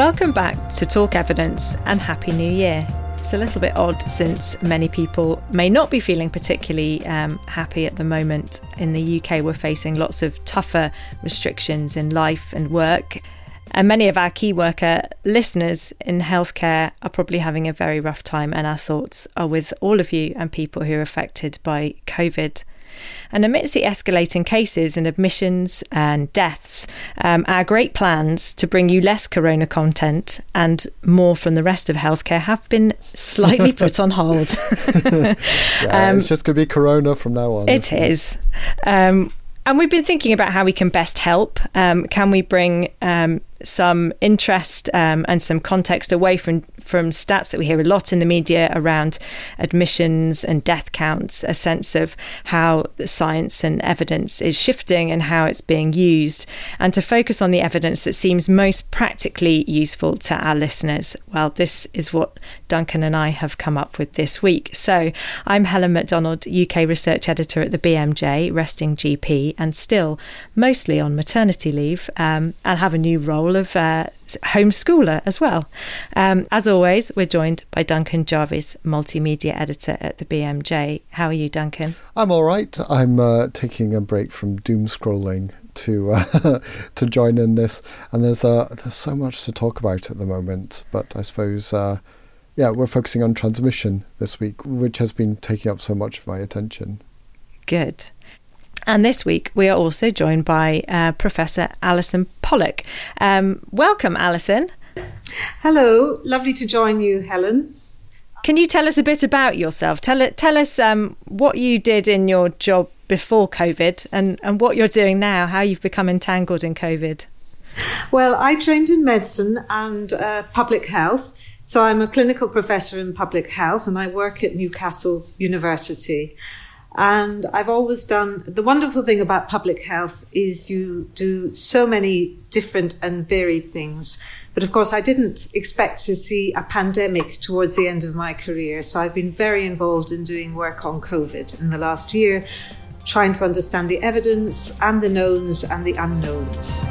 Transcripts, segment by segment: Welcome back to Talk Evidence and Happy New Year. It's a little bit odd since many people may not be feeling particularly happy at the moment. In the UK, we're facing lots of tougher restrictions in life and work. And many of our key worker listeners in healthcare are probably having a very rough time, and our thoughts are with all of you and people who are affected by COVID. And amidst the escalating cases and admissions and deaths, our great plans to bring you less corona content and more from the rest of healthcare have been slightly put on hold. It's just going to be corona from now on. It is. And we've been thinking about how we can best help. Can we bring some interest and some context away from stats that we hear a lot in the media around admissions and death counts, a sense of how the science and evidence is shifting and how it's being used, and to focus on the evidence that seems most practically useful to our listeners? Well, this is what Duncan and I have come up with this week. So I'm Helen MacDonald, UK Research Editor at the BMJ, resting GP and still mostly on maternity leave, and have a new role of homeschooler as well. As always, we're joined by Duncan Jarvis, multimedia editor at the BMJ. How are you, Duncan? I'm all right. I'm taking a break from doom scrolling to join in this, and there's so much to talk about at the moment. But I suppose we're focusing on transmission this week, which has been taking up so much of my attention. Good. And this week, we are also joined by Professor Alison Pollock. Welcome, Alison. Hello. Lovely to join you, Helen. Can you tell us a bit about yourself? Tell us what you did in your job before COVID and what you're doing now, how you've become entangled in COVID. Well, I trained in medicine and public health. So I'm a clinical professor in public health, and I work at Newcastle University. And I've always done, the wonderful thing about public health is you do so many different and varied things. But of course, I didn't expect to see a pandemic towards the end of my career. So I've been very involved in doing work on COVID in the last year, trying to understand the evidence and the knowns and the unknowns.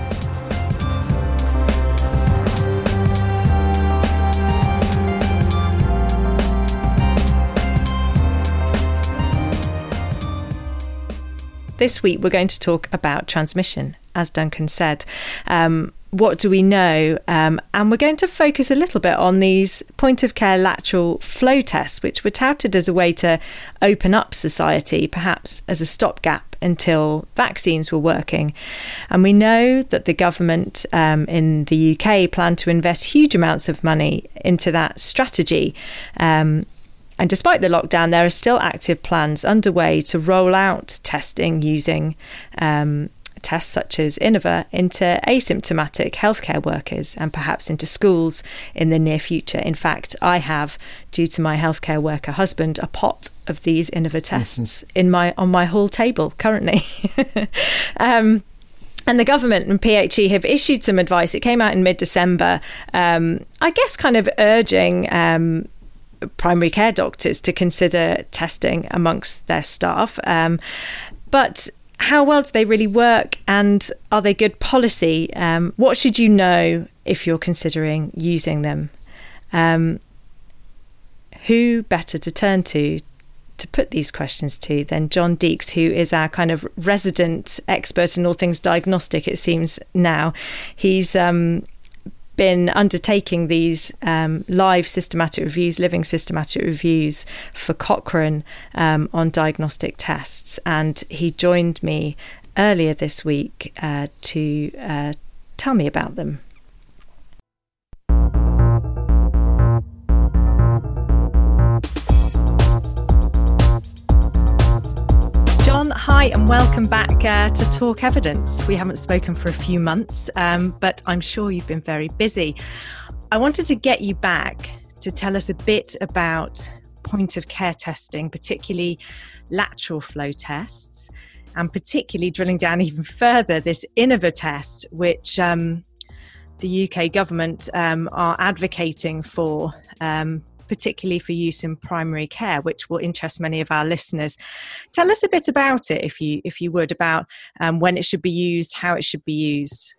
This week, we're going to talk about transmission, as Duncan said. What do we know? And we're going to focus a little bit on these point-of-care lateral flow tests, which were touted as a way to open up society, perhaps as a stopgap until vaccines were working. And we know that the government in the UK planned to invest huge amounts of money into that strategy. And despite the lockdown, there are still active plans underway to roll out testing using tests such as Innova into asymptomatic healthcare workers and perhaps into schools in the near future. In fact, I have, due to my healthcare worker husband, a pot of these Innova tests on my hall table currently. And the government and PHE have issued some advice. It came out in mid-December, I guess kind of urging primary care doctors to consider testing amongst their staff. But how well do they really work, and are they good policy? What should you know if you're considering using them? Who better to turn to put these questions to than John Deeks, who is our kind of resident expert in all things diagnostic, it seems now. He's been undertaking these live systematic reviews, living systematic reviews for Cochrane on diagnostic tests. And he joined me earlier this week to tell me about them. John, hi and welcome back to Talk Evidence. We haven't spoken for a few months, but I'm sure you've been very busy. I wanted to get you back to tell us a bit about point of care testing, particularly lateral flow tests, and particularly drilling down even further this Innova test, which the UK government are advocating for, particularly for use in primary care, which will interest many of our listeners. Tell us a bit about it, if you would, about when it should be used, how it should be used.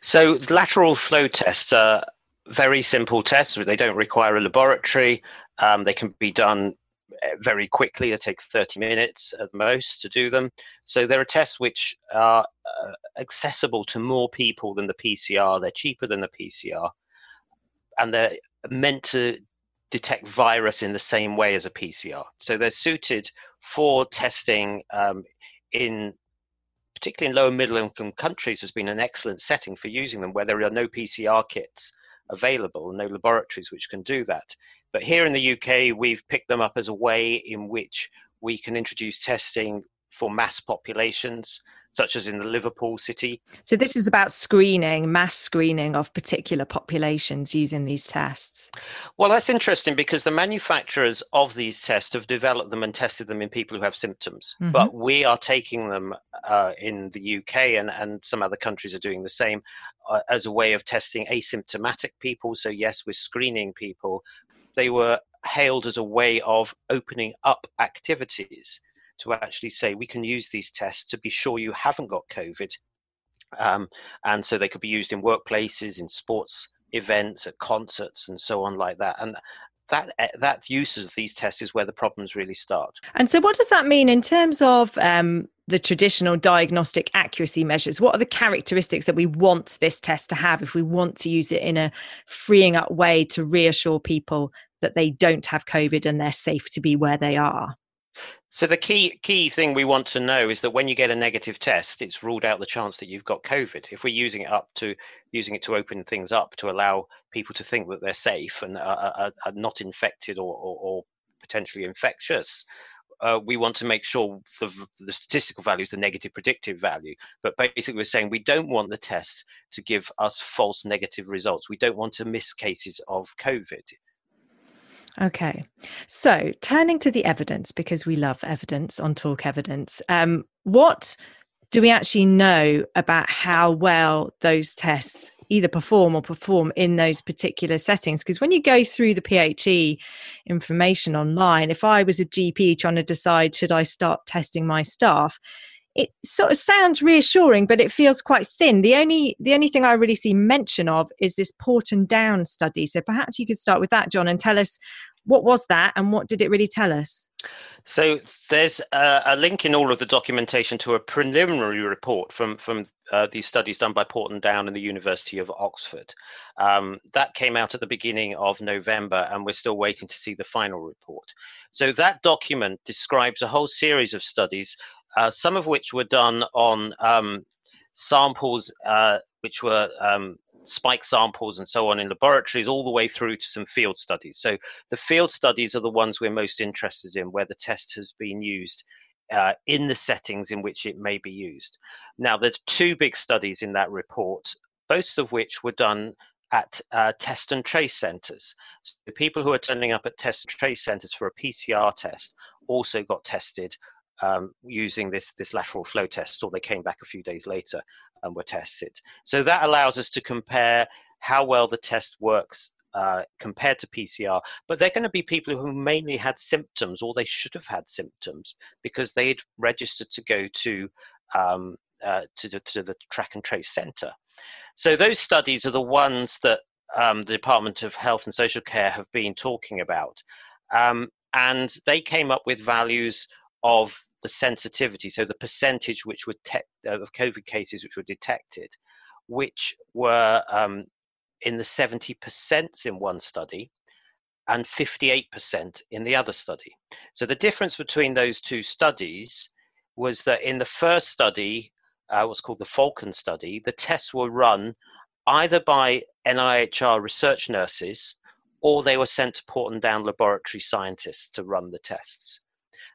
So lateral flow tests are very simple tests. They don't require a laboratory. They can be done very quickly. They take 30 minutes at most to do them. So there are tests which are accessible to more people than the PCR. They're cheaper than the PCR. And they're meant to detect virus in the same way as a PCR. So they're suited for testing in particularly in low and middle income countries. Has been an excellent setting for using them, where there are no PCR kits available, no laboratories which can do that. But here in the UK, we've picked them up as a way in which we can introduce testing for mass populations, such as in the Liverpool city. So this is about screening, mass screening of particular populations using these tests. Well, that's interesting because the manufacturers of these tests have developed them and tested them in people who have symptoms. Mm-hmm. But we are taking them in the UK and some other countries are doing the same as a way of testing asymptomatic people. So yes, we're screening people. They were hailed as a way of opening up activities to actually say we can use these tests to be sure you haven't got COVID. And so they could be used in workplaces, in sports events, at concerts and so on like that. And that use of these tests is where the problems really start. And so what does that mean in terms of the traditional diagnostic accuracy measures? What are the characteristics that we want this test to have if we want to use it in a freeing up way to reassure people that they don't have COVID and they're safe to be where they are? So the key thing we want to know is that when you get a negative test, it's ruled out the chance that you've got COVID. If we're using it to open things up, to allow people to think that they're safe and are not infected or potentially infectious, we want to make sure the statistical value is the negative predictive value. But basically we're saying we don't want the test to give us false negative results. We don't want to miss cases of COVID. Okay, so turning to the evidence, because we love evidence on Talk Evidence, what do we actually know about how well those tests either perform in those particular settings? Because when you go through the PHE information online, if I was a GP trying to decide, should I start testing my staff? It sort of sounds reassuring, but it feels quite thin. The only thing I really see mention of is this Porton Down study. So perhaps you could start with that, John, and tell us what was that and what did it really tell us? So there's a link in all of the documentation to a preliminary report from these studies done by Porton Down and the University of Oxford. That came out at the beginning of November, and we're still waiting to see the final report. So that document describes a whole series of studies, some of which were done on samples, which were spike samples and so on in laboratories, all the way through to some field studies. So the field studies are the ones we're most interested in, where the test has been used in the settings in which it may be used. Now, there's two big studies in that report, both of which were done at test and trace centres. So the people who are turning up at test and trace centres for a PCR test also got tested using this lateral flow test, or they came back a few days later and were tested. So that allows us to compare how well the test works compared to PCR. But they're going to be people who mainly had symptoms, or they should have had symptoms, because they'd registered to go to the track and trace centre. So those studies are the ones that the Department of Health and Social Care have been talking about, and they came up with values of the sensitivity, so the percentage which were of COVID cases which were detected, which were in the 70% in one study and 58% in the other study. So the difference between those two studies was that in the first study, what's called the Falcon study, the tests were run either by NIHR research nurses or they were sent to Porton Down laboratory scientists to run the tests.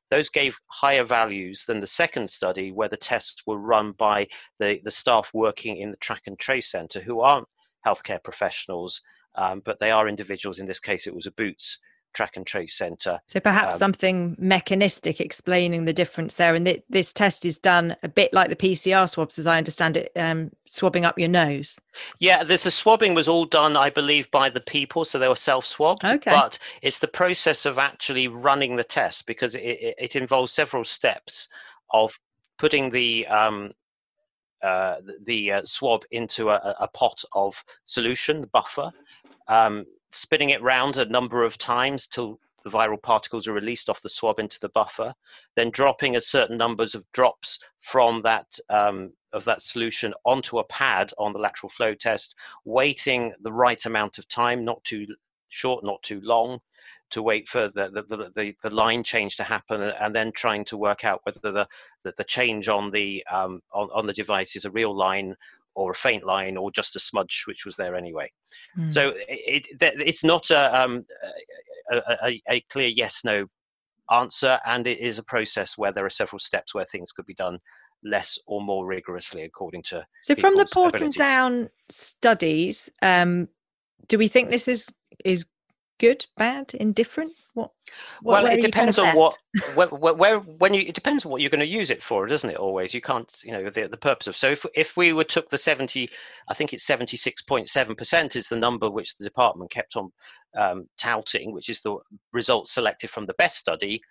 Those gave higher values than the second study, where the tests were run by the staff working in the track and trace centre, who aren't healthcare professionals, but they are individuals. In this case, it was a Boots track and trace centre. So perhaps something mechanistic explaining the difference there. And this test is done a bit like the PCR swabs, as I understand it, swabbing up your nose. Yeah, the swabbing was all done, I believe, by the people, so they were self-swabbed. Okay. But it's the process of actually running the test, because it involves several steps of putting the swab into a pot of solution, the buffer, spinning it round a number of times till the viral particles are released off the swab into the buffer, then dropping a certain numbers of drops from that of that solution onto a pad on the lateral flow test, waiting the right amount of time, not too short, not too long, to wait for the line change to happen, and then trying to work out whether the change on the device is a real line or a faint line or just a smudge, which was there anyway. Mm. So it's not a clear yes/no answer, and it is a process where there are several steps where things could be done less or more rigorously according to. So, from the Porton Down studies, do we think this is good, bad, indifferent? Well, it depends on it depends on what you're going to use it for, doesn't it? Always, you can't, the purpose of. So, if we took the 70, I think it's 76.7% is the number which the department kept on touting, which is the results selected from the best study.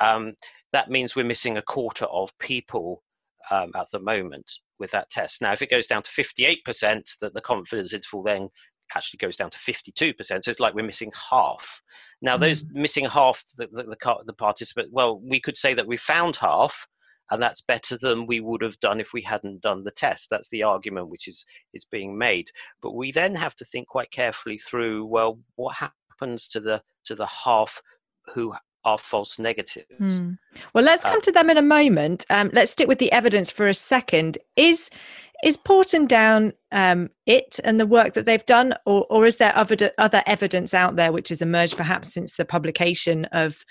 That means we're missing a quarter of people at the moment with that test. Now, if it goes down to 58%, that the confidence interval then actually goes down to 52%. So it's like we're missing half. Now, those missing half, the participant, well, we could say that we found half, and that's better than we would have done if we hadn't done the test. That's the argument which is being made. But we then have to think quite carefully through, well, what happens to the half who are false negatives? Mm. Well, let's come to them in a moment. Let's stick with the evidence for a second. Is Porton Down it and the work that they've done, or is there other evidence out there which has emerged perhaps since the publication of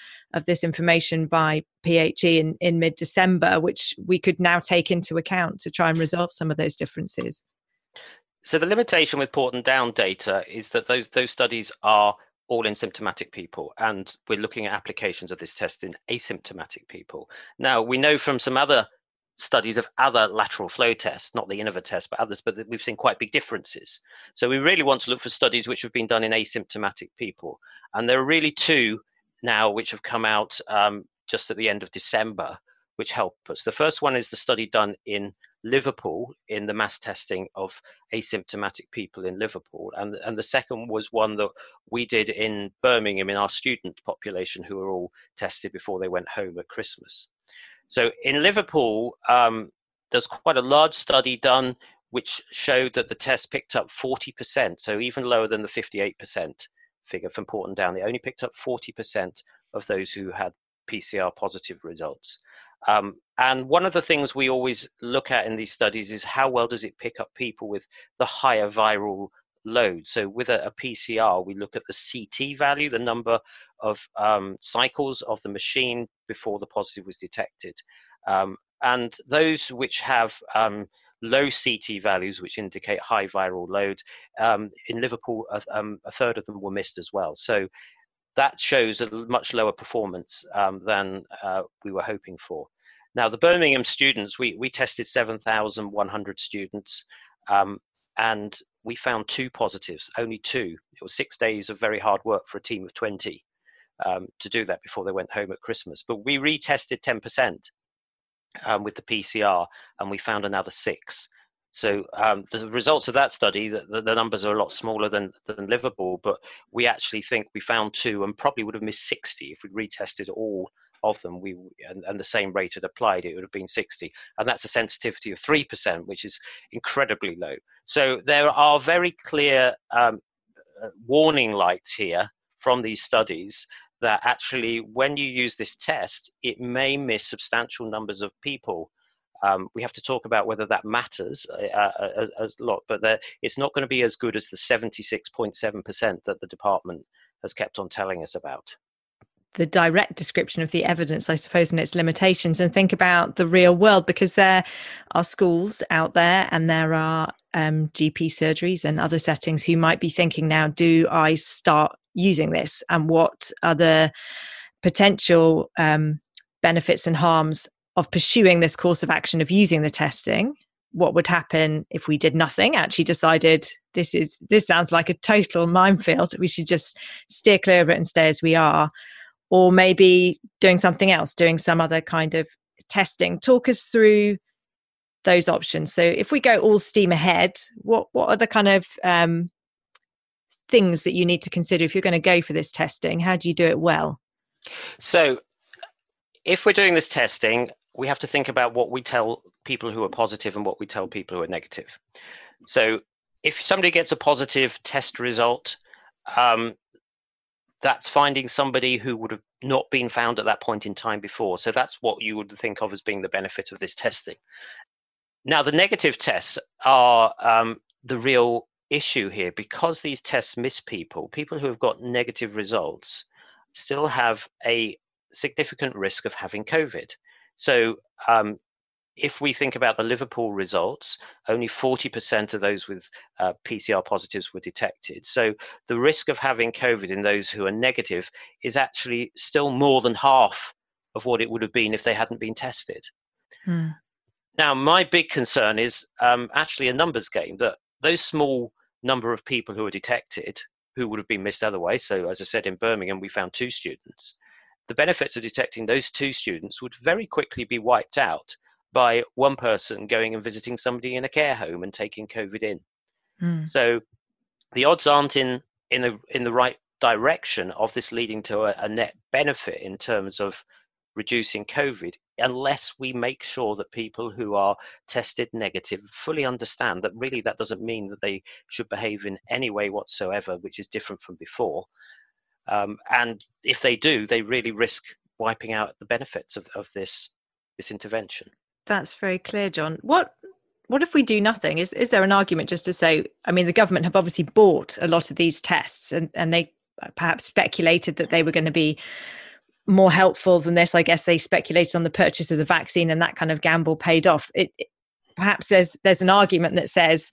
this information by PHE in mid-December, which we could now take into account to try and resolve some of those differences? So the limitation with Porton Down data is that those studies are all in symptomatic people, and we're looking at applications of this test in asymptomatic people. Now, we know from some other studies of other lateral flow tests, not the Innova test, but others, but we've seen quite big differences. So we really want to look for studies which have been done in asymptomatic people. And there are really two now which have come out just at the end of December, which help us. The first one is the study done in Liverpool in the mass testing of asymptomatic people in Liverpool. And the second was one that we did in Birmingham in our student population who were all tested before they went home at Christmas. So in Liverpool, there's quite a large study done which showed that the test picked up 40%, so even lower than the 58% figure from Porton Down. They only picked up 40% of those who had PCR positive results. And one of the things we always look at in these studies is how well does it pick up people with the higher viral load. So with a PCR, we look at the CT value, the number of cycles of the machine before the positive was detected. And those which have low CT values, which indicate high viral load, in Liverpool, a third of them were missed as well. So that shows a much lower performance than we were hoping for. Now, the Birmingham students, we tested 7,100 students, and we found 2 positives, only 2. It was 6 days of very hard work for a team of 20 to do that before they went home at Christmas. But we retested 10% with the PCR, and we found another 6. So the results of that study, the numbers are a lot smaller than Liverpool, but we actually think we found 2 and probably would have missed 60 if we retested all of them, and the same rate had applied, it would have been 60, and that's a sensitivity of 3%, which is incredibly low. So there are very clear warning lights here from these studies that actually when you use this test, it may miss substantial numbers of people. We have to talk about whether that matters a lot, but it's not going to be as good as the 76.7% that the department has kept on telling us about. The direct description of the evidence, I suppose, and its limitations, and think about the real world, because there are schools out there and there are GP surgeries and other settings who might be thinking now, do I start using this, and what are the potential benefits and harms of pursuing this course of action of using the testing? What would happen if we did nothing, actually decided this sounds like a total minefield, we should just steer clear of it and stay as we are? Or maybe doing something else, doing some other kind of testing. Talk us through those options. So if we go all steam ahead, what are the kind of things that you need to consider if you're going to go for this testing? How do you do it well? So if we're doing this testing, we have to think about what we tell people who are positive and what we tell people who are negative. So if somebody gets a positive test result, that's finding somebody who would have not been found at that point in time before. So that's what you would think of as being the benefit of this testing. Now, the negative tests are the real issue here, because these tests miss people. People who have got negative results still have a significant risk of having COVID. So if we think about the Liverpool results, only 40% of those with PCR positives were detected. So the risk of having COVID in those who are negative is actually still more than half of what it would have been if they hadn't been tested. Mm. Now, my big concern is actually a numbers game, that those small number of people who are detected, who would have been missed otherwise. So as I said, in Birmingham, we found 2 students. The benefits of detecting those 2 students would very quickly be wiped out by one person going and visiting somebody in a care home and taking COVID in. Mm. So the odds aren't in the right direction of this leading to a net benefit in terms of reducing COVID, unless we make sure that people who are tested negative fully understand that really that doesn't mean that they should behave in any way whatsoever, which is different from before. And if they do, they really risk wiping out the benefits of this intervention. That's very clear, John. What if we do nothing? Is there an argument just to say, I mean, the government have obviously bought a lot of these tests and they perhaps speculated that they were going to be more helpful than this. I guess they speculated on the purchase of the vaccine and that kind of gamble paid off. Perhaps there's an argument that says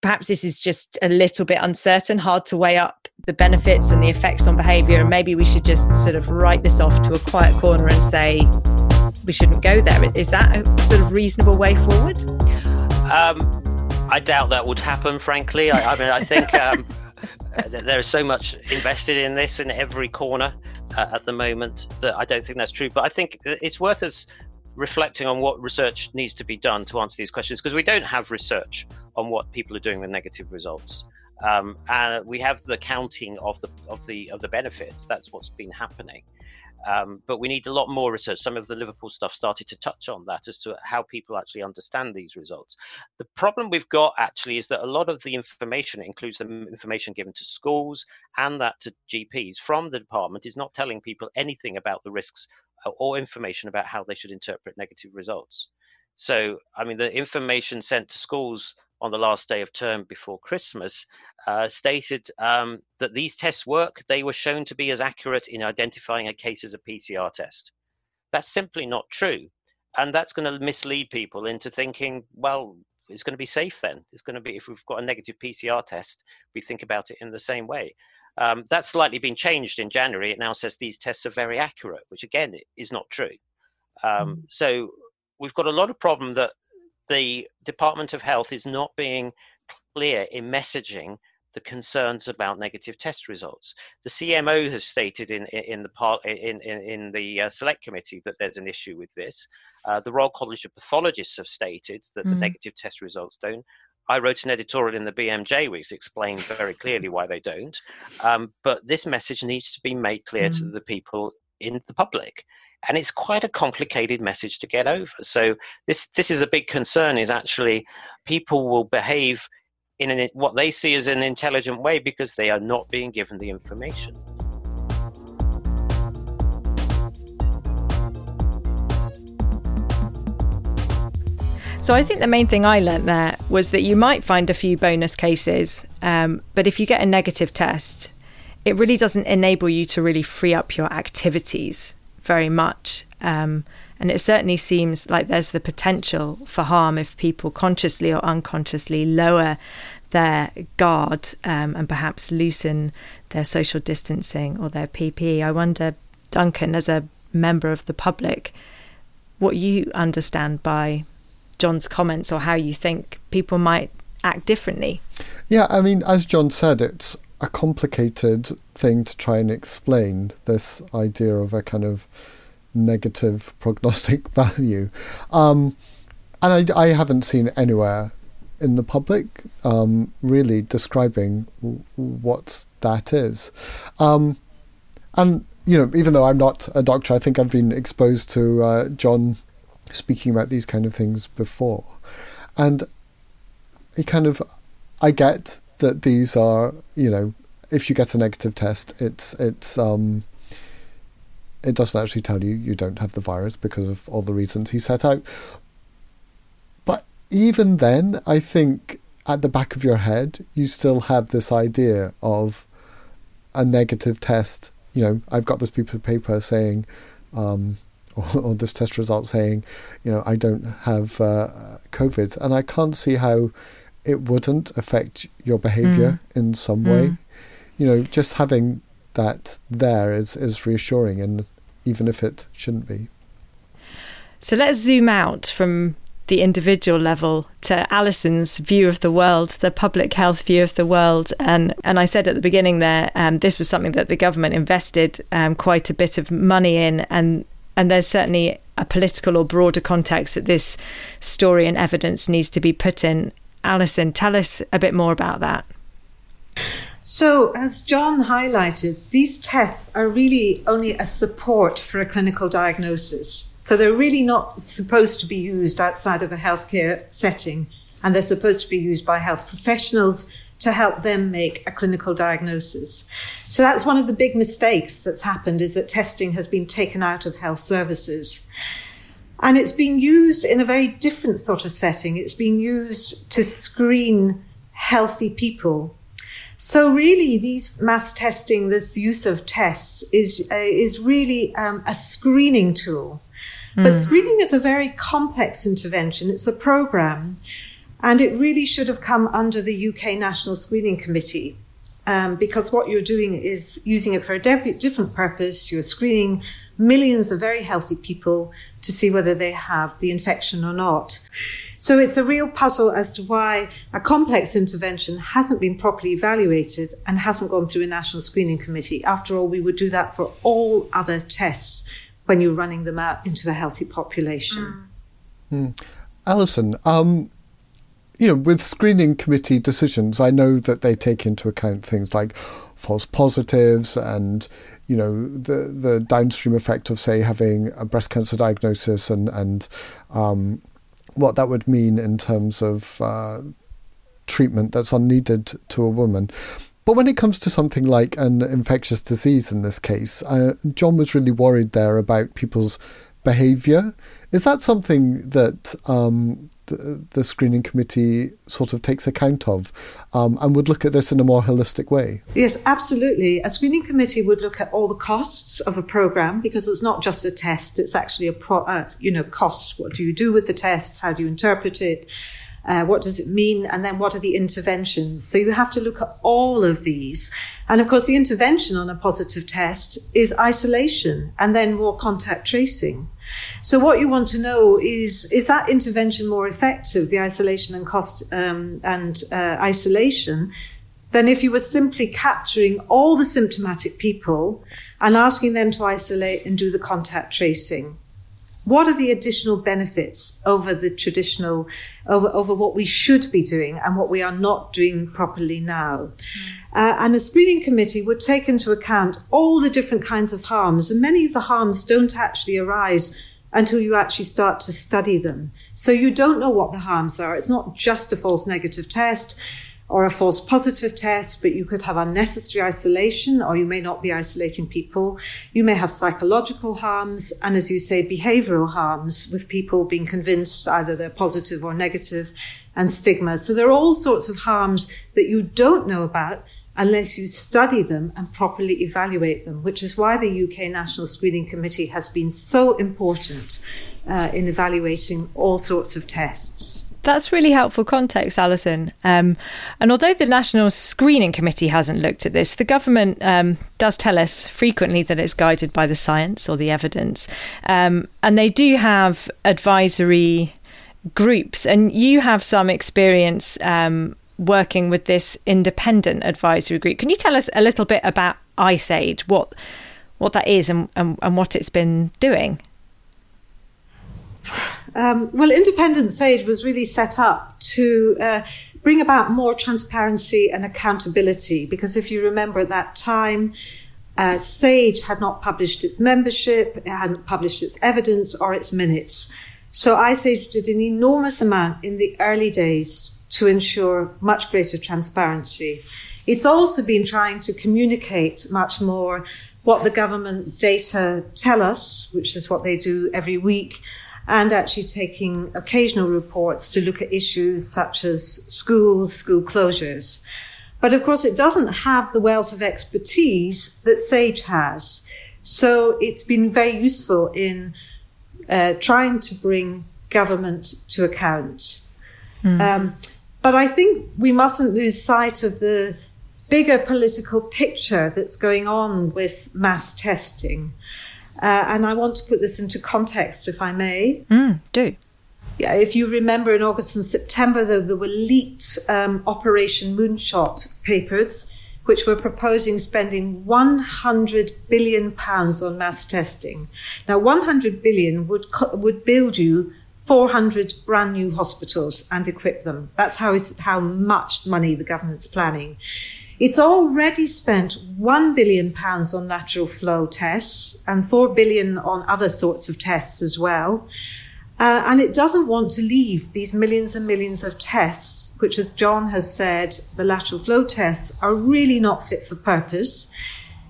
perhaps this is just a little bit uncertain, hard to weigh up the benefits and the effects on behaviour, and maybe we should just sort of write this off to a quiet corner and say we shouldn't go there. Is that a sort of reasonable way forward? I doubt that would happen, frankly. I think there is so much invested in this in every corner at the moment that I don't think that's true. But I think it's worth us reflecting on what research needs to be done to answer these questions, because we don't have research on what people are doing with negative results. And we have the counting of the benefits. That's what's been happening. But we need a lot more research. Some of the Liverpool stuff started to touch on that as to how people actually understand these results. The problem we've got actually is that a lot of the information, includes the information given to schools and that to GPs from the department, is not telling people anything about the risks or information about how they should interpret negative results. So, I mean, the information sent to schools on the last day of term before Christmas, stated that these tests work. They were shown to be as accurate in identifying a case as a PCR test. That's simply not true. And that's going to mislead people into thinking, well, it's going to be safe then. It's going to be, if we've got a negative PCR test, we think about it in the same way. That's slightly been changed in January. It now says these tests are very accurate, which again is not true. So we've got a lot of problem that the Department of Health is not being clear in messaging the concerns about negative test results. The CMO has stated in the Select Committee that there's an issue with this. The Royal College of Pathologists have stated that the negative test results don't. I wrote an editorial in the BMJ which explained very clearly why they don't. But this message needs to be made clear to the people in the public. And it's quite a complicated message to get over. So this is a big concern, is actually people will behave in what they see as an intelligent way because they are not being given the information. So I think the main thing I learnt there was that you might find a few bonus cases, but if you get a negative test, it really doesn't enable you to really free up your activities very much, and it certainly seems like there's the potential for harm if people consciously or unconsciously lower their guard and perhaps loosen their social distancing or their PPE. I wonder, Duncan, as a member of the public, what you understand by John's comments or how you think people might act differently. Yeah, I mean, as John said, it's a complicated thing to try and explain, this idea of a kind of negative prognostic value. And I haven't seen anywhere in the public, really describing what that is. And, you know, even though I'm not a doctor, I think I've been exposed to John speaking about these kind of things before. And he kind of, I get that these are, you know, if you get a negative test, it doesn't actually tell you you don't have the virus because of all the reasons he set out. But even then, I think at the back of your head, you still have this idea of a negative test. You know, I've got this piece of paper saying, or this test result saying, you know, I don't have COVID. And I can't see how it wouldn't affect your behaviour in some way. You know, just having that there is reassuring, and even if it shouldn't be. So let's zoom out from the individual level to Alison's view of the world, the public health view of the world. And I said at the beginning there, this was something that the government invested quite a bit of money in, and there's certainly a political or broader context that this story and evidence needs to be put in. Alison, tell us a bit more about that. So, as John highlighted, these tests are really only a support for a clinical diagnosis. So they're really not supposed to be used outside of a healthcare setting, and they're supposed to be used by health professionals to help them make a clinical diagnosis. So that's one of the big mistakes that's happened, is that testing has been taken out of health services. And it's being used in a very different sort of setting. It's being used to screen healthy people. So really, these mass testing, this use of tests is really a screening tool. But screening is a very complex intervention. It's a program, and it really should have come under the UK National Screening Committee, because what you're doing is using it for a different purpose. You're screening millions of very healthy people to see whether they have the infection or not. So it's a real puzzle as to why a complex intervention hasn't been properly evaluated and hasn't gone through a national screening committee. After all, we would do that for all other tests when you're running them out into a healthy population. Alison, you know, with screening committee decisions, I know that they take into account things like false positives and, you know, the downstream effect of, say, having a breast cancer diagnosis and what that would mean in terms of treatment that's unneeded to a woman. But when it comes to something like an infectious disease in this case, John was really worried there about people's behaviour. Is that something that the screening committee sort of takes account of and would look at this in a more holistic way? Yes, absolutely. A screening committee would look at all the costs of a programme, because it's not just a test, it's actually a cost. What do you do with the test? How do you interpret it? What does it mean? And then what are the interventions? So you have to look at all of these. And of course, the intervention on a positive test is isolation and then more contact tracing. So what you want to know is that intervention more effective, the isolation and cost isolation, than if you were simply capturing all the symptomatic people and asking them to isolate and do the contact tracing? What are the additional benefits over the traditional, over what we should be doing and what we are not doing properly now? And a screening committee would take into account all the different kinds of harms, and many of the harms don't actually arise until you actually start to study them. So you don't know what the harms are. It's not just a false negative test or a false positive test, but you could have unnecessary isolation, or you may not be isolating people. You may have psychological harms, and as you say, behavioural harms, with people being convinced either they're positive or negative, and stigma. So there are all sorts of harms that you don't know about unless you study them and properly evaluate them, which is why the UK National Screening Committee has been so important in evaluating all sorts of tests. That's really helpful context, Alison. And although the National Screening Committee hasn't looked at this, the government does tell us frequently that it's guided by the science or the evidence. And they do have advisory groups. And you have some experience working with this independent advisory group. Can you tell us a little bit about iSAGE, what that is and what it's been doing? Well, Independent SAGE was really set up to bring about more transparency and accountability, because if you remember at that time, SAGE had not published its membership, it hadn't published its evidence or its minutes. So iSAGE did an enormous amount in the early days to ensure much greater transparency. It's also been trying to communicate much more what the government data tell us, which is what they do every week, and actually taking occasional reports to look at issues such as schools, school closures. But of course, it doesn't have the wealth of expertise that SAGE has. So it's been very useful in trying to bring government to account. But I think we mustn't lose sight of the bigger political picture that's going on with mass testing. And I want to put this into context, if I may. Do. Yeah, if you remember, in August and September, there were leaked Operation Moonshot papers, which were proposing spending £100 billion on mass testing. Now, £100 billion would build you 400 brand new hospitals and equip them. That's how much money the government's planning. It's already spent £1 billion on lateral flow tests and £4 billion on other sorts of tests as well. And it doesn't want to leave these millions and millions of tests, which, as John has said, the lateral flow tests are really not fit for purpose.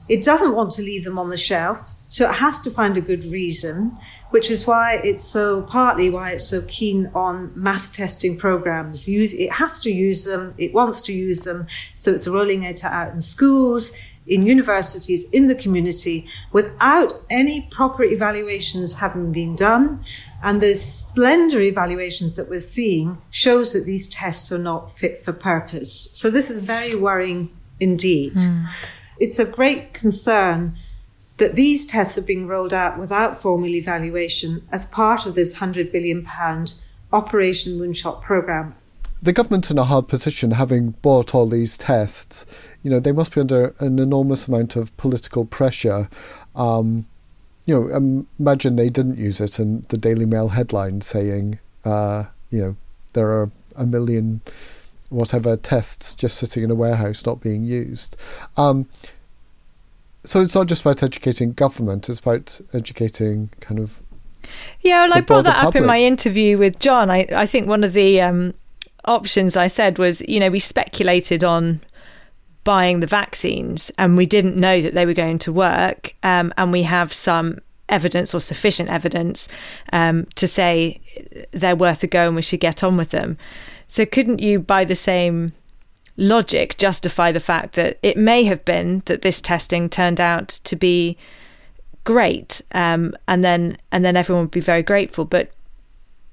It doesn't want to leave them on the shelf, so it has to find a good reason, which is why it's so keen on mass testing programs. It has to use them, it wants to use them, so it's rolling it out in schools, in universities, in the community, without any proper evaluations having been done. And the slender evaluations that we're seeing shows that these tests are not fit for purpose. So this is very worrying indeed. It's a great concern that these tests are being rolled out without formal evaluation as part of this £100 billion Operation Moonshot programme. The government's in a hard position, having bought all these tests. You know, they must be under an enormous amount of political pressure. Imagine they didn't use it and the Daily Mail headline saying, there are a million whatever tests just sitting in a warehouse not being used. So it's not just about educating government, it's about educating kind of... Yeah, and I brought that up in my interview with John. I think one of the options I said was, we speculated on buying the vaccines and we didn't know that they were going to work, and we have some evidence or sufficient evidence to say they're worth a go and we should get on with them. So couldn't you, by the same logic, justify the fact that it may have been that this testing turned out to be great, and then everyone would be very grateful? But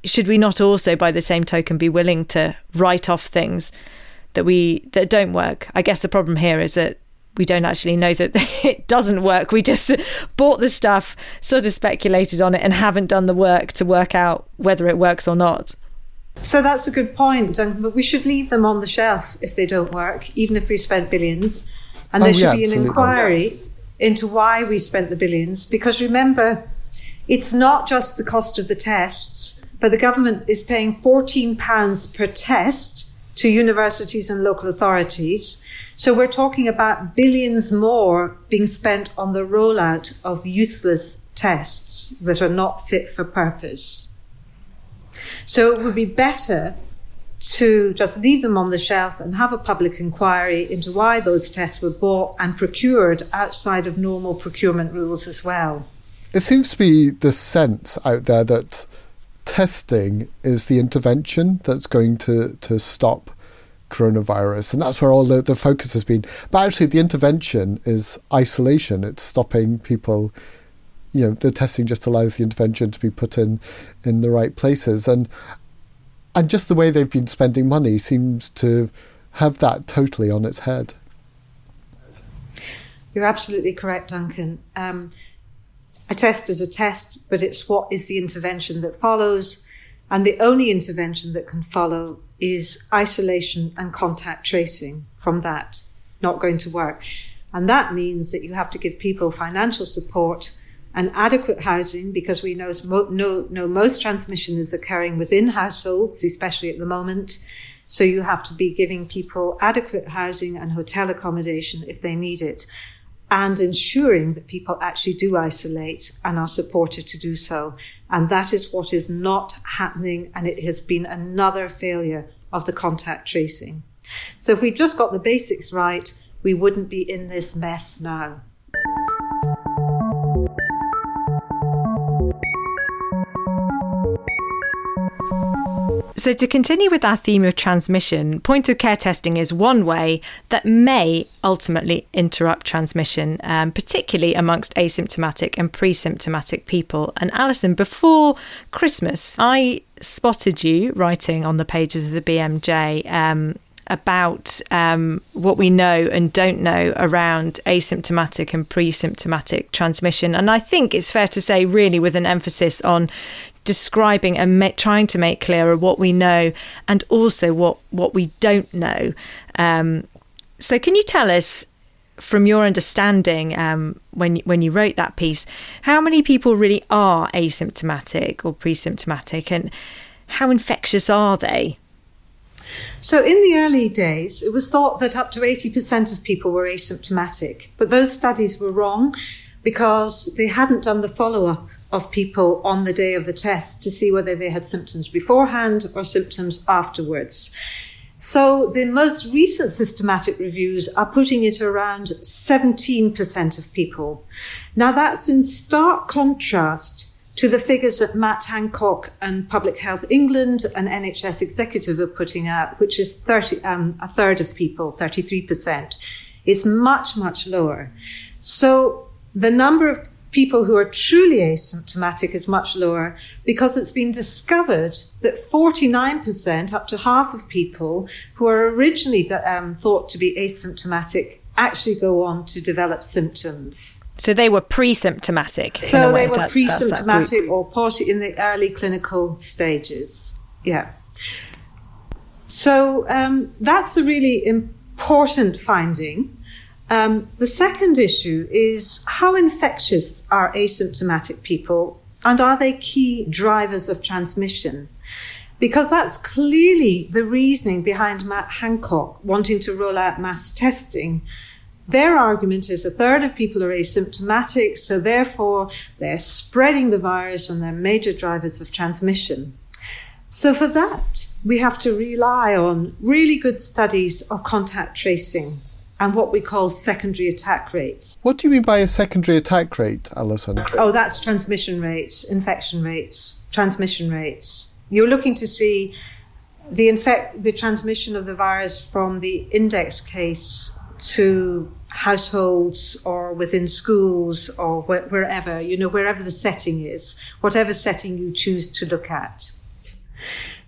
should we not also, by the same token, be willing to write off things that don't work? I guess the problem here is that we don't actually know that it doesn't work. We just bought the stuff, sort of speculated on it, and haven't done the work to work out whether it works or not. So that's a good point, Duncan, but we should leave them on the shelf if they don't work, even if we spent billions. And there should be an inquiry into why we spent the billions, because remember, it's not just the cost of the tests, but the government is paying £14 per test to universities and local authorities. So we're talking about billions more being spent on the rollout of useless tests that are not fit for purpose. So it would be better to just leave them on the shelf and have a public inquiry into why those tests were bought and procured outside of normal procurement rules as well. It seems to be the sense out there that testing is the intervention that's going to stop coronavirus, and that's where all the focus has been. But actually the intervention is isolation. It's stopping people. The testing just allows the intervention to be put in the right places. And just the way they've been spending money seems to have that totally on its head. You're absolutely correct, Duncan. A test is a test, but it's what is the intervention that follows. And the only intervention that can follow is isolation and contact tracing. From that, not going to work. And that means that you have to give people financial support and adequate housing, because we know most transmission is occurring within households, especially at the moment. So you have to be giving people adequate housing and hotel accommodation if they need it, and ensuring that people actually do isolate and are supported to do so. And that is what is not happening, and it has been another failure of the contact tracing. So if we just got the basics right, we wouldn't be in this mess now. So to continue with our theme of transmission, point of care testing is one way that may ultimately interrupt transmission, particularly amongst asymptomatic and pre-symptomatic people. And Alison, before Christmas, I spotted you writing on the pages of the BMJ about what we know and don't know around asymptomatic and pre-symptomatic transmission. And I think it's fair to say, really, with an emphasis on describing and trying to make clearer what we know and also what we don't know. So can you tell us, from your understanding, when you wrote that piece, how many people really are asymptomatic or pre-symptomatic, and how infectious are they? So in the early days, it was thought that up to 80% of people were asymptomatic, but those studies were wrong, because they hadn't done the follow-up of people on the day of the test to see whether they had symptoms beforehand or symptoms afterwards. So the most recent systematic reviews are putting it around 17% of people. Now, that's in stark contrast to the figures that Matt Hancock and Public Health England and NHS Executive are putting out, which is a third of people, 33%. It's much, much lower. So the number of people who are truly asymptomatic is much lower, because it's been discovered that 49%, up to half of people who are originally thought to be asymptomatic, actually go on to develop symptoms. So they were pre-symptomatic. So they were pre-symptomatic or partially in the early clinical stages. Yeah. So that's a really important finding. The second issue is, how infectious are asymptomatic people, and are they key drivers of transmission? Because that's clearly the reasoning behind Matt Hancock wanting to roll out mass testing. Their argument is a third of people are asymptomatic, so therefore they're spreading the virus and they're major drivers of transmission. So for that, we have to rely on really good studies of contact tracing and what we call secondary attack rates. What do you mean by a secondary attack rate, Alison? Oh, that's transmission rates, infection rates, transmission rates. You're looking to see the transmission of the virus from the index case to households or within schools or wherever, wherever the setting is, whatever setting you choose to look at.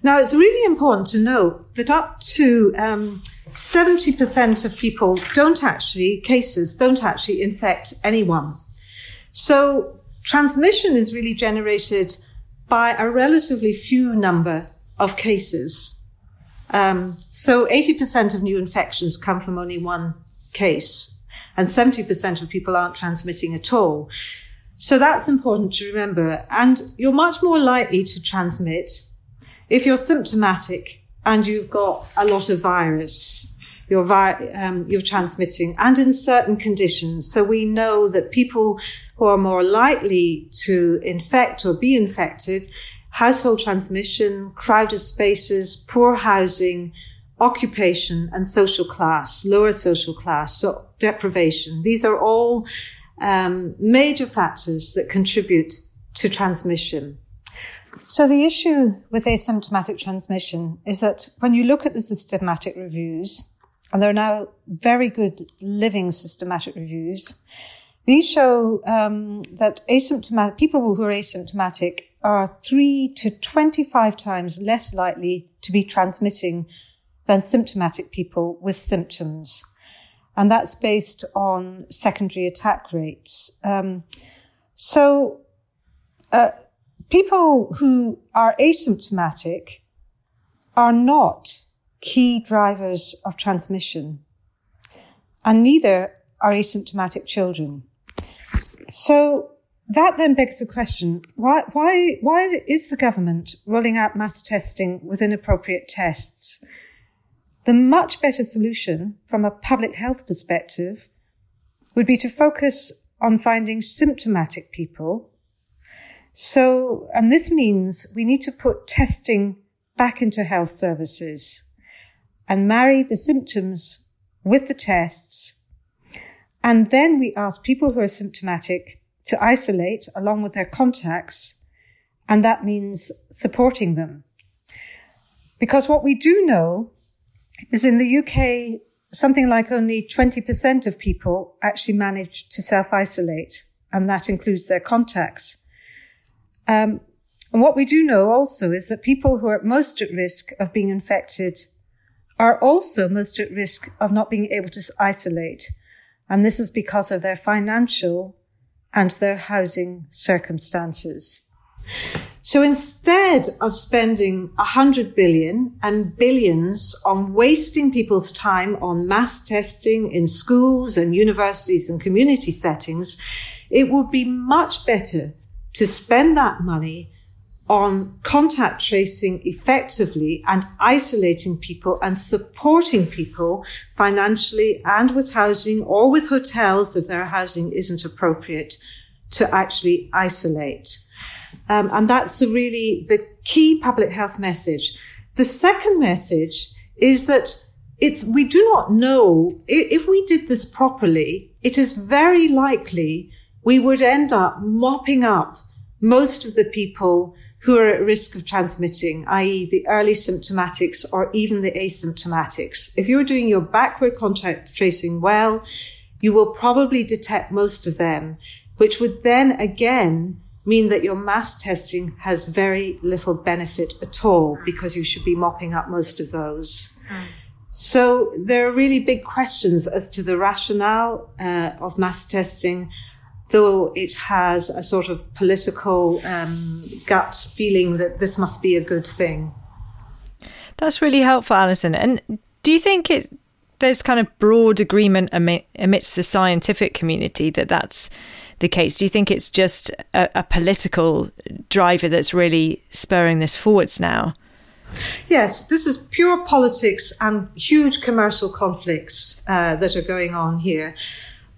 Now, it's really important to know that up to 70% of people don't actually infect anyone. So transmission is really generated by a relatively few number of cases. So 80% of new infections come from only one case, and 70% of people aren't transmitting at all. So that's important to remember. And you're much more likely to transmit if you're symptomatic and you've got a lot of virus, you're transmitting, and in certain conditions. So we know that people who are more likely to infect or be infected, household transmission, crowded spaces, poor housing, occupation and social class, lower social class, so deprivation. These are all major factors that contribute to transmission. So the issue with asymptomatic transmission is that when you look at the systematic reviews, and there are now very good living systematic reviews, these show that people who are asymptomatic are 3 to 25 times less likely to be transmitting than symptomatic people with symptoms. And that's based on secondary attack rates. People who are asymptomatic are not key drivers of transmission, and neither are asymptomatic children. So That then begs the question, why is the government rolling out mass testing with inappropriate tests? The much better solution from a public health perspective would be to focus on finding symptomatic people. So, and this means we need to put testing back into health services and marry the symptoms with the tests. And then we ask people who are symptomatic to isolate along with their contacts, and that means supporting them. Because what we do know is in the UK, something like only 20% of people actually manage to self-isolate, and that includes their contacts. And what we do know also is that people who are most at risk of being infected are also most at risk of not being able to isolate, and this is because of their financial and their housing circumstances. So instead of spending 100 billion and billions on wasting people's time on mass testing in schools and universities and community settings, it would be much better to spend that money on contact tracing effectively and isolating people and supporting people financially and with housing or with hotels if their housing isn't appropriate to actually isolate. And that's really the key public health message. The second message is that we do not know, if we did this properly, it is very likely we would end up mopping up most of the people who are at risk of transmitting, i.e. the early symptomatics or even the asymptomatics. If you're doing your backward contact tracing well, you will probably detect most of them, which would then again mean that your mass testing has very little benefit at all because you should be mopping up most of those. So there are really big questions as to the rationale of mass testing, though it has a sort of political gut feeling that this must be a good thing. That's really helpful, Alison. And do you think there's kind of broad agreement amidst the scientific community that that's the case? Do you think it's just a political driver that's really spurring this forwards now? Yes, this is pure politics and huge commercial conflicts that are going on here.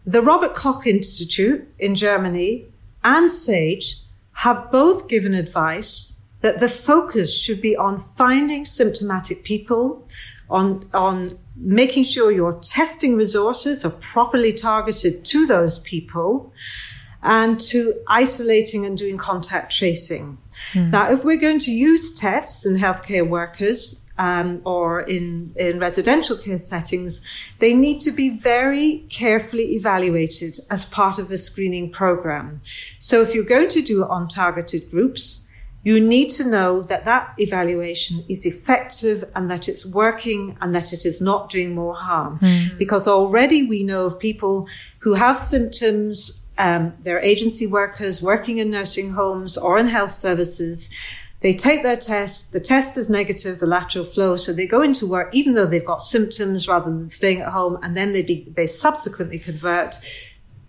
The Robert Koch Institute in Germany and SAGE have both given advice that the focus should be on finding symptomatic people, on making sure your testing resources are properly targeted to those people, and to isolating and doing contact tracing. Now, if we're going to use tests in healthcare workers or in residential care settings, they need to be very carefully evaluated as part of a screening program. So if you're going to do it on targeted groups, you need to know that that evaluation is effective and that it's working and that it is not doing more harm. Because already we know of people who have symptoms, they're agency workers working in nursing homes or in health services. They take their test, the test is negative, the lateral flow, so they go into work even though they've got symptoms rather than staying at home, and then they subsequently convert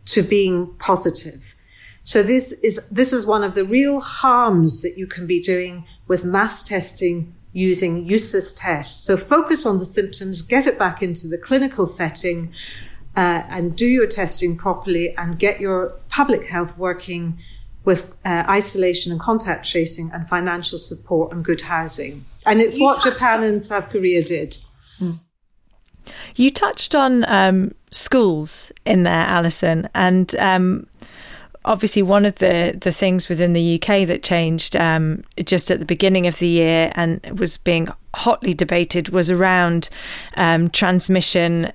to being positive. So this is one of the real harms that you can be doing with mass testing using useless tests. So focus on the symptoms, get it back into the clinical setting, and do your testing properly and get your public health working with isolation and contact tracing and financial support and good housing. And it's what Japan and South Korea did. You touched on schools in there, Alison, and obviously one of the things within the UK that changed just at the beginning of the year and was being hotly debated was around transmission,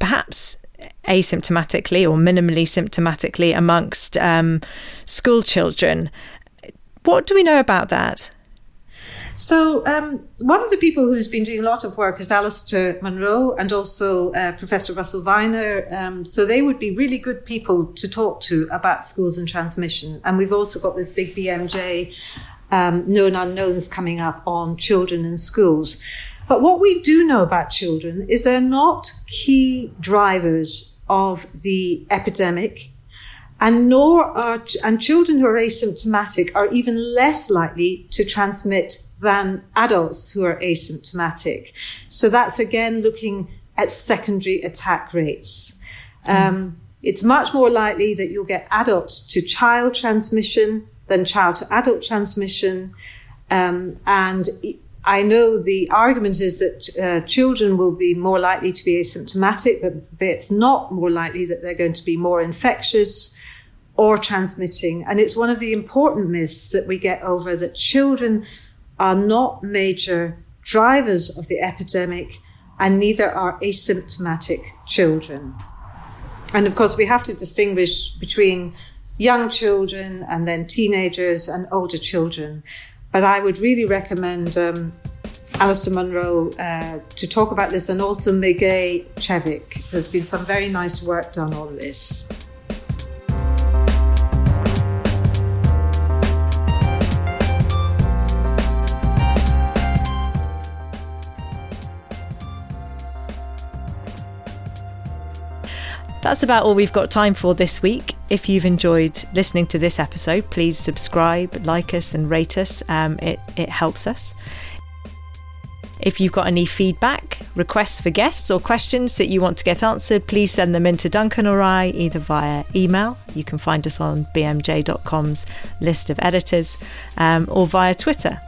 perhaps asymptomatically or minimally symptomatically amongst school children. What do we know about that? So one of the people who's been doing a lot of work is Alasdair Munro and also Professor Russell Viner. So they would be really good people to talk to about schools and transmission. And we've also got this big BMJ known unknowns coming up on children in schools. But what we do know about children is they're not key drivers of the epidemic. And children who are asymptomatic are even less likely to transmit than adults who are asymptomatic. So that's again looking at secondary attack rates. It's much more likely that you'll get adult to child transmission than child to adult transmission. And I know the argument is that children will be more likely to be asymptomatic, but it's not more likely that they're going to be more infectious or transmitting. And it's one of the important myths that we get over, that children are not major drivers of the epidemic, and neither are asymptomatic children. And of course, we have to distinguish between young children and then teenagers and older children. But I would really recommend Alasdair Munro to talk about this, and also Miguel Chevik. There's been some very nice work done on this. That's about all we've got time for this week. If you've enjoyed listening to this episode, please subscribe, like us and rate us. It helps us. If you've got any feedback, requests for guests or questions that you want to get answered, please send them in to Duncan or I, either via email. You can find us on bmj.com's list of editors, or via Twitter.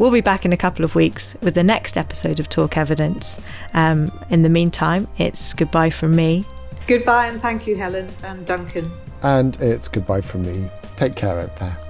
We'll be back in a couple of weeks with the next episode of Talk Evidence. In the meantime, it's goodbye from me. Goodbye, and thank you, Helen and Duncan. And it's goodbye from me. Take care out there.